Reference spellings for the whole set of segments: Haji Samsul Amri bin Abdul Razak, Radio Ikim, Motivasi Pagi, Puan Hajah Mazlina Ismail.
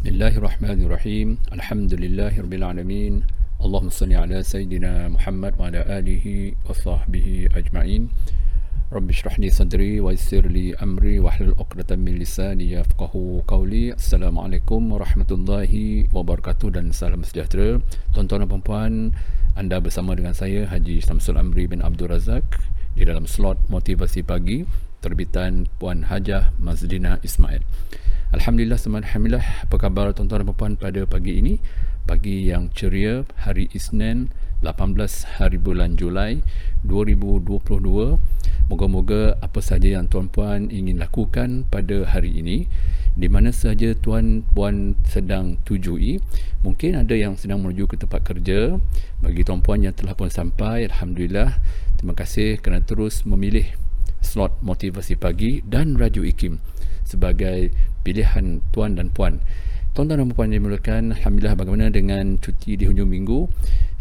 Bismillahirrahmanirrahim. Alhamdulillahirabbil alamin. Allahumma salli ala sayidina Muhammad wa ala alihi wa sahbihi ajma'in. Rabbi shrah li sadri wa yassir li amri wahlul 'uqdatam min lisani yafqahu qawli. Assalamualaikum warahmatullahi wabarakatuh dan salam sejahtera. Tuan-tuan dan puan-puan, anda bersama dengan saya Haji Samsul Amri bin Abdul Razak di dalam slot Motivasi Pagi terbitan Puan Hajah Mazlina Ismail. Alhamdulillah, alhamdulillah. Apa khabar tuan-tuan dan puan pada pagi ini? Pagi yang ceria, hari Isnin 18 hari bulan Julai 2022. Moga-moga apa sahaja yang tuan-puan ingin lakukan pada hari ini, di mana sahaja tuan-puan sedang tujui, mungkin ada yang sedang menuju ke tempat kerja. Bagi tuan-puan yang telah pun sampai, alhamdulillah, terima kasih kerana terus memilih slot Motivasi Pagi dan Radio Ikim sebagai pilihan tuan dan puan. Tuan-tuan dan puan yang dimuliakan, alhamdulillah, bagaimana dengan cuti di hujung minggu?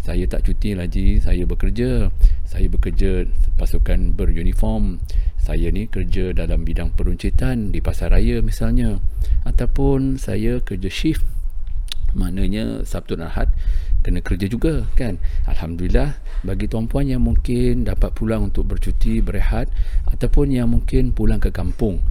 Saya tak cuti lagi, saya bekerja. Saya bekerja pasukan beruniform. Saya ni kerja dalam bidang peruncitan di pasaraya misalnya, ataupun saya kerja shift, maknanya Sabtu dan Ahad kena kerja juga, kan? Alhamdulillah. Bagi tuan-puan yang mungkin dapat pulang untuk bercuti, berehat, ataupun yang mungkin pulang ke kampung,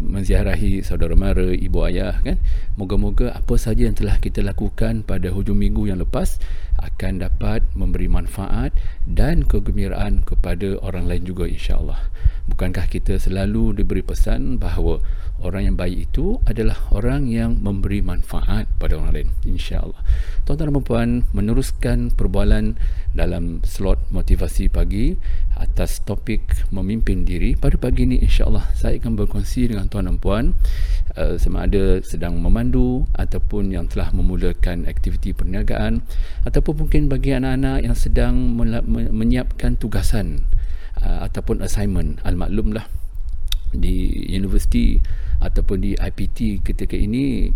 menziarahi saudara mara, ibu ayah, kan? Moga-moga apa sahaja yang telah kita lakukan pada hujung minggu yang lepas akan dapat memberi manfaat dan kegembiraan kepada orang lain juga, insya-Allah. Bukankah kita selalu diberi pesan bahawa orang yang baik itu adalah orang yang memberi manfaat pada orang lain, insya-Allah. Tuan-tuan dan puan, meneruskan perbualan dalam slot Motivasi Pagi atas topik memimpin diri pada pagi ini, insya-Allah saya akan berkongsi dengan tuan dan puan sama ada sedang memandu ataupun yang telah memulakan aktiviti perniagaan, ataupun mungkin bagi anak-anak yang sedang menyiapkan tugasan ataupun assignment. Al-maklumlah di universiti ataupun di IPT ketika ini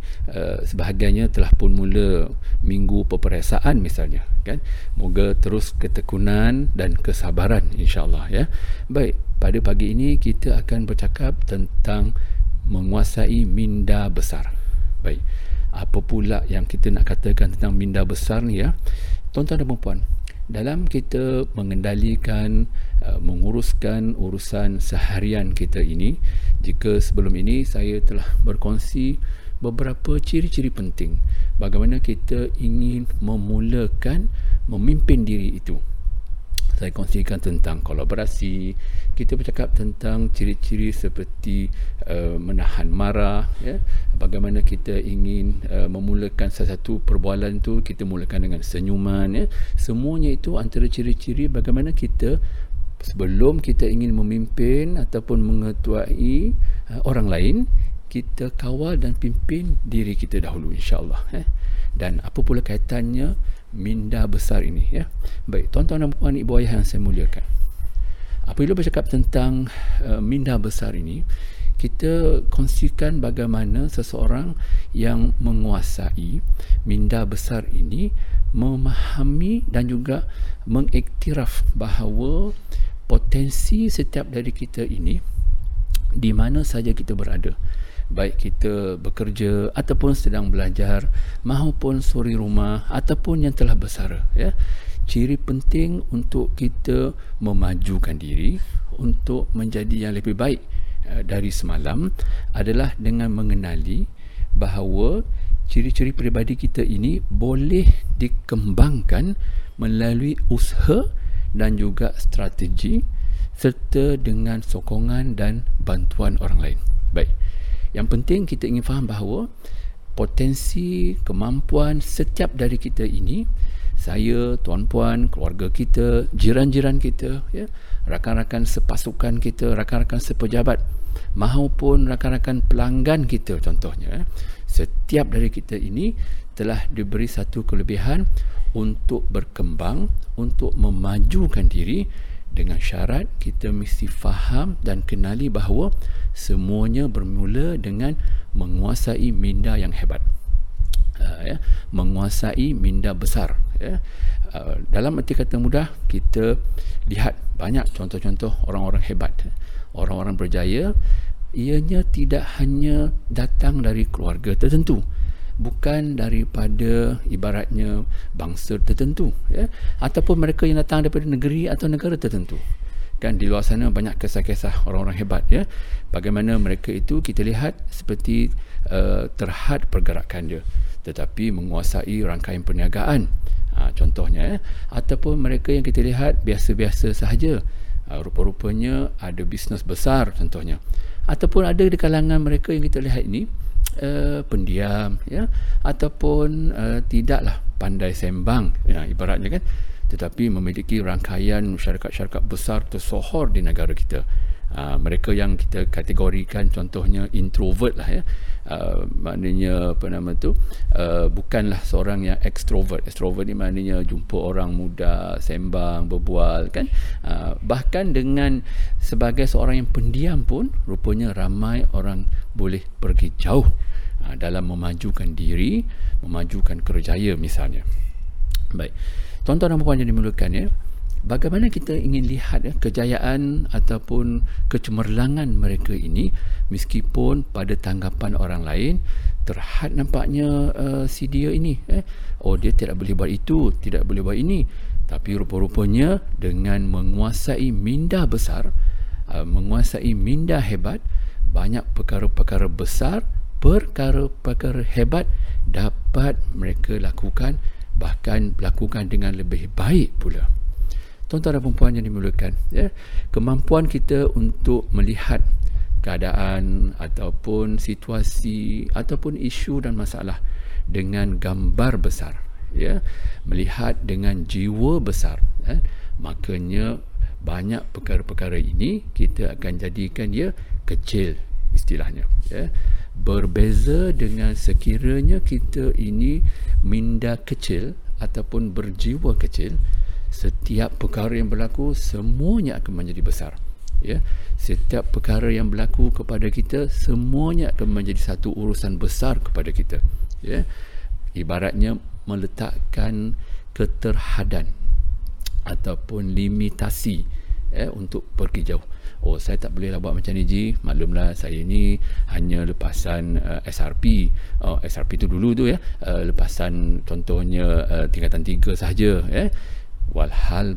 sebahagiannya telah pun mula minggu peperiksaan misalnya, kan? Moga terus ketekunan dan kesabaran, insya-Allah, ya. Baik, pada pagi ini kita akan bercakap tentang menguasai minda besar. Baik, apa pula yang kita nak katakan tentang minda besar ni, ya? Tuan-tuan dan puan, dalam kita mengendalikan, menguruskan urusan seharian kita ini, jika sebelum ini saya telah berkongsi beberapa ciri-ciri penting bagaimana kita ingin memulakan memimpin diri itu. Saya kongsikan tentang kolaborasi, kita bercakap tentang ciri-ciri seperti menahan marah, ya? Bagaimana kita ingin memulakan salah satu perbualan tu, kita mulakan dengan senyuman, ya? Semuanya itu antara ciri-ciri bagaimana kita sebelum kita ingin memimpin ataupun mengetuai orang lain, kita kawal dan pimpin diri kita dahulu, insya-Allah, ya? Dan apa pula kaitannya minda besar ini, ya? Baik, tuan-tuan dan puan, ibu ayah yang saya muliakan, apabila bercakap tentang minda besar ini, kita kongsikan bagaimana seseorang yang menguasai minda besar ini memahami dan juga mengiktiraf bahawa potensi setiap dari kita ini di mana saja kita berada, baik kita bekerja ataupun sedang belajar maupun suri rumah ataupun yang telah bersara, ya. Ciri penting untuk kita memajukan diri untuk menjadi yang lebih baik dari semalam adalah dengan mengenali bahawa ciri-ciri peribadi kita ini boleh dikembangkan melalui usaha dan juga strategi serta dengan sokongan dan bantuan orang lain. Baik, yang penting kita ingin faham bahawa potensi, kemampuan setiap dari kita ini, saya, tuan-puan, keluarga kita, jiran-jiran kita, ya, rakan-rakan sepasukan kita, rakan-rakan sepejabat, maupun rakan-rakan pelanggan kita contohnya, setiap dari kita ini telah diberi satu kelebihan untuk berkembang, untuk memajukan diri, dengan syarat kita mesti faham dan kenali bahawa semuanya bermula dengan menguasai minda yang hebat. Ya, menguasai minda besar, ya. Dalam erti kata mudah, kita lihat banyak contoh-contoh orang-orang hebat, orang-orang berjaya. Ianya tidak hanya datang dari keluarga tertentu, bukan daripada ibaratnya bangsa tertentu, ya, ataupun mereka yang datang daripada negeri atau negara tertentu. Dan di luar sana banyak kisah-kisah orang-orang hebat, ya, bagaimana mereka itu kita lihat seperti terhad pergerakan dia, tetapi menguasai rangkaian perniagaan, contohnya, ya. Ataupun mereka yang kita lihat biasa-biasa sahaja, rupa-rupanya ada bisnes besar contohnya. Ataupun ada di kalangan mereka yang kita lihat ini pendiam, ya, ataupun tidaklah pandai sembang, ya, ibaratnya kan, tetapi memiliki rangkaian syarikat-syarikat besar tersohor di negara kita. Mereka yang kita kategorikan contohnya introvert lah, ya, maknanya apa nama tu, bukanlah seorang yang extrovert. Extrovert ni maknanya jumpa orang muda, sembang, berbual, kan. Bahkan dengan sebagai seorang yang pendiam pun rupanya ramai orang boleh pergi jauh dalam memajukan diri, memajukan kerjaya misalnya. Baik, tuan-tuan dan puan yang dimuliakan, ya, bagaimana kita ingin lihat, ya, kejayaan ataupun kecemerlangan mereka ini, meskipun pada tanggapan orang lain terhad nampaknya si dia ini, oh, dia tidak boleh buat itu, tidak boleh buat ini, tapi rupa-rupanya dengan menguasai minda besar, menguasai minda hebat, banyak perkara-perkara besar, perkara-perkara hebat dapat mereka lakukan, bahkan lakukan dengan lebih baik pula. Tuan-tuan dan puan yang dimuliakan, ya, kemampuan kita untuk melihat keadaan ataupun situasi ataupun isu dan masalah dengan gambar besar, ya, melihat dengan jiwa besar, ya, makanya banyak perkara-perkara ini kita akan jadikan dia kecil istilahnya, ya. Berbeza dengan sekiranya kita ini minda kecil ataupun berjiwa kecil, setiap perkara yang berlaku semuanya akan menjadi besar, ya. Setiap perkara yang berlaku kepada kita semuanya akan menjadi satu urusan besar kepada kita, ya. Ibaratnya meletakkan keterhadan ataupun limitasi, untuk pergi jauh. Oh, saya tak bolehlah buat macam ni je, maklumlah saya ni hanya lepasan SRP. Oh, SRP tu dulu tu, ya, lepasan contohnya tingkatan 3 sahaja, ya. Walhal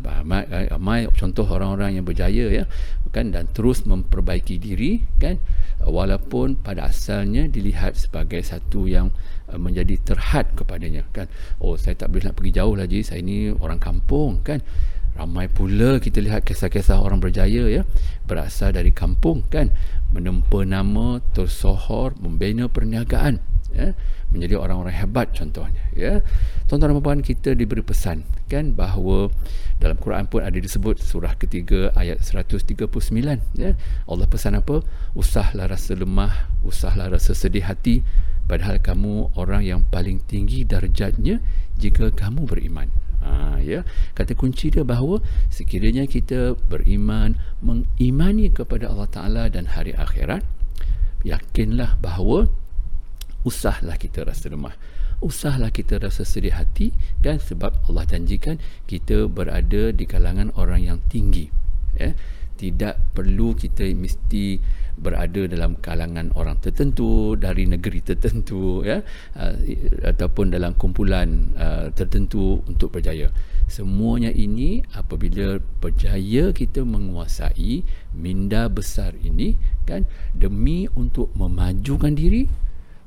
ramai contoh orang-orang yang berjaya, ya, kan, dan terus memperbaiki diri, kan, walaupun pada asalnya dilihat sebagai satu yang menjadi terhad kepadanya, kan. Oh, saya tak boleh nak pergi jauh lagi, saya ni orang kampung, kan. Ramai pula kita lihat kisah-kisah orang berjaya, ya, berasal dari kampung, kan, menempa nama, tersohor, membina perniagaan, ya, menjadi orang-orang hebat contohnya, ya. Tuan-tuan dan puan, kita diberi pesan, kan, bahawa dalam Quran pun ada disebut surah ketiga ayat 139, ya. Allah pesan apa? Usahlah rasa lemah, usahlah rasa sedih hati, padahal kamu orang yang paling tinggi darjatnya jika kamu beriman. Ya, kata kunci dia bahawa sekiranya kita beriman, mengimani kepada Allah Ta'ala dan hari akhirat, yakinlah bahawa usahlah kita rasa lemah, usahlah kita rasa sedih hati, dan sebab Allah janjikan kita berada di kalangan orang yang tinggi, ya. Tidak perlu kita mesti berada dalam kalangan orang tertentu, dari negeri tertentu, ya, ataupun dalam kumpulan tertentu untuk berjaya. Semuanya ini apabila berjaya kita menguasai minda besar ini, kan, demi untuk memajukan diri,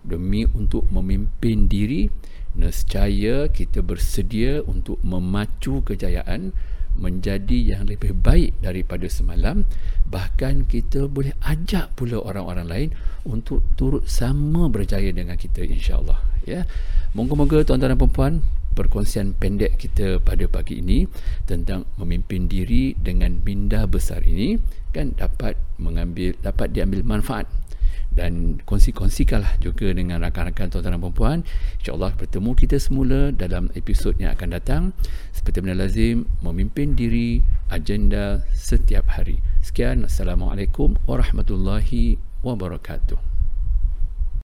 demi untuk memimpin diri, nescaya kita bersedia untuk memacu kejayaan menjadi yang lebih baik daripada semalam. Bahkan kita boleh ajak pula orang-orang lain untuk turut sama berjaya dengan kita, insyaAllah, ya. Moga-moga tuan-tuan dan puan, perkongsian pendek kita pada pagi ini tentang memimpin diri dengan minda besar ini, kan, dapat diambil manfaat, dan kongsi-kongsikanlah juga dengan rakan-rakan tuan-tuan dan puan. InsyaAllah bertemu kita semula dalam episod yang akan datang. Seperti mana lazim, memimpin diri, agenda setiap hari. Sekian, Assalamualaikum warahmatullahi wabarakatuh.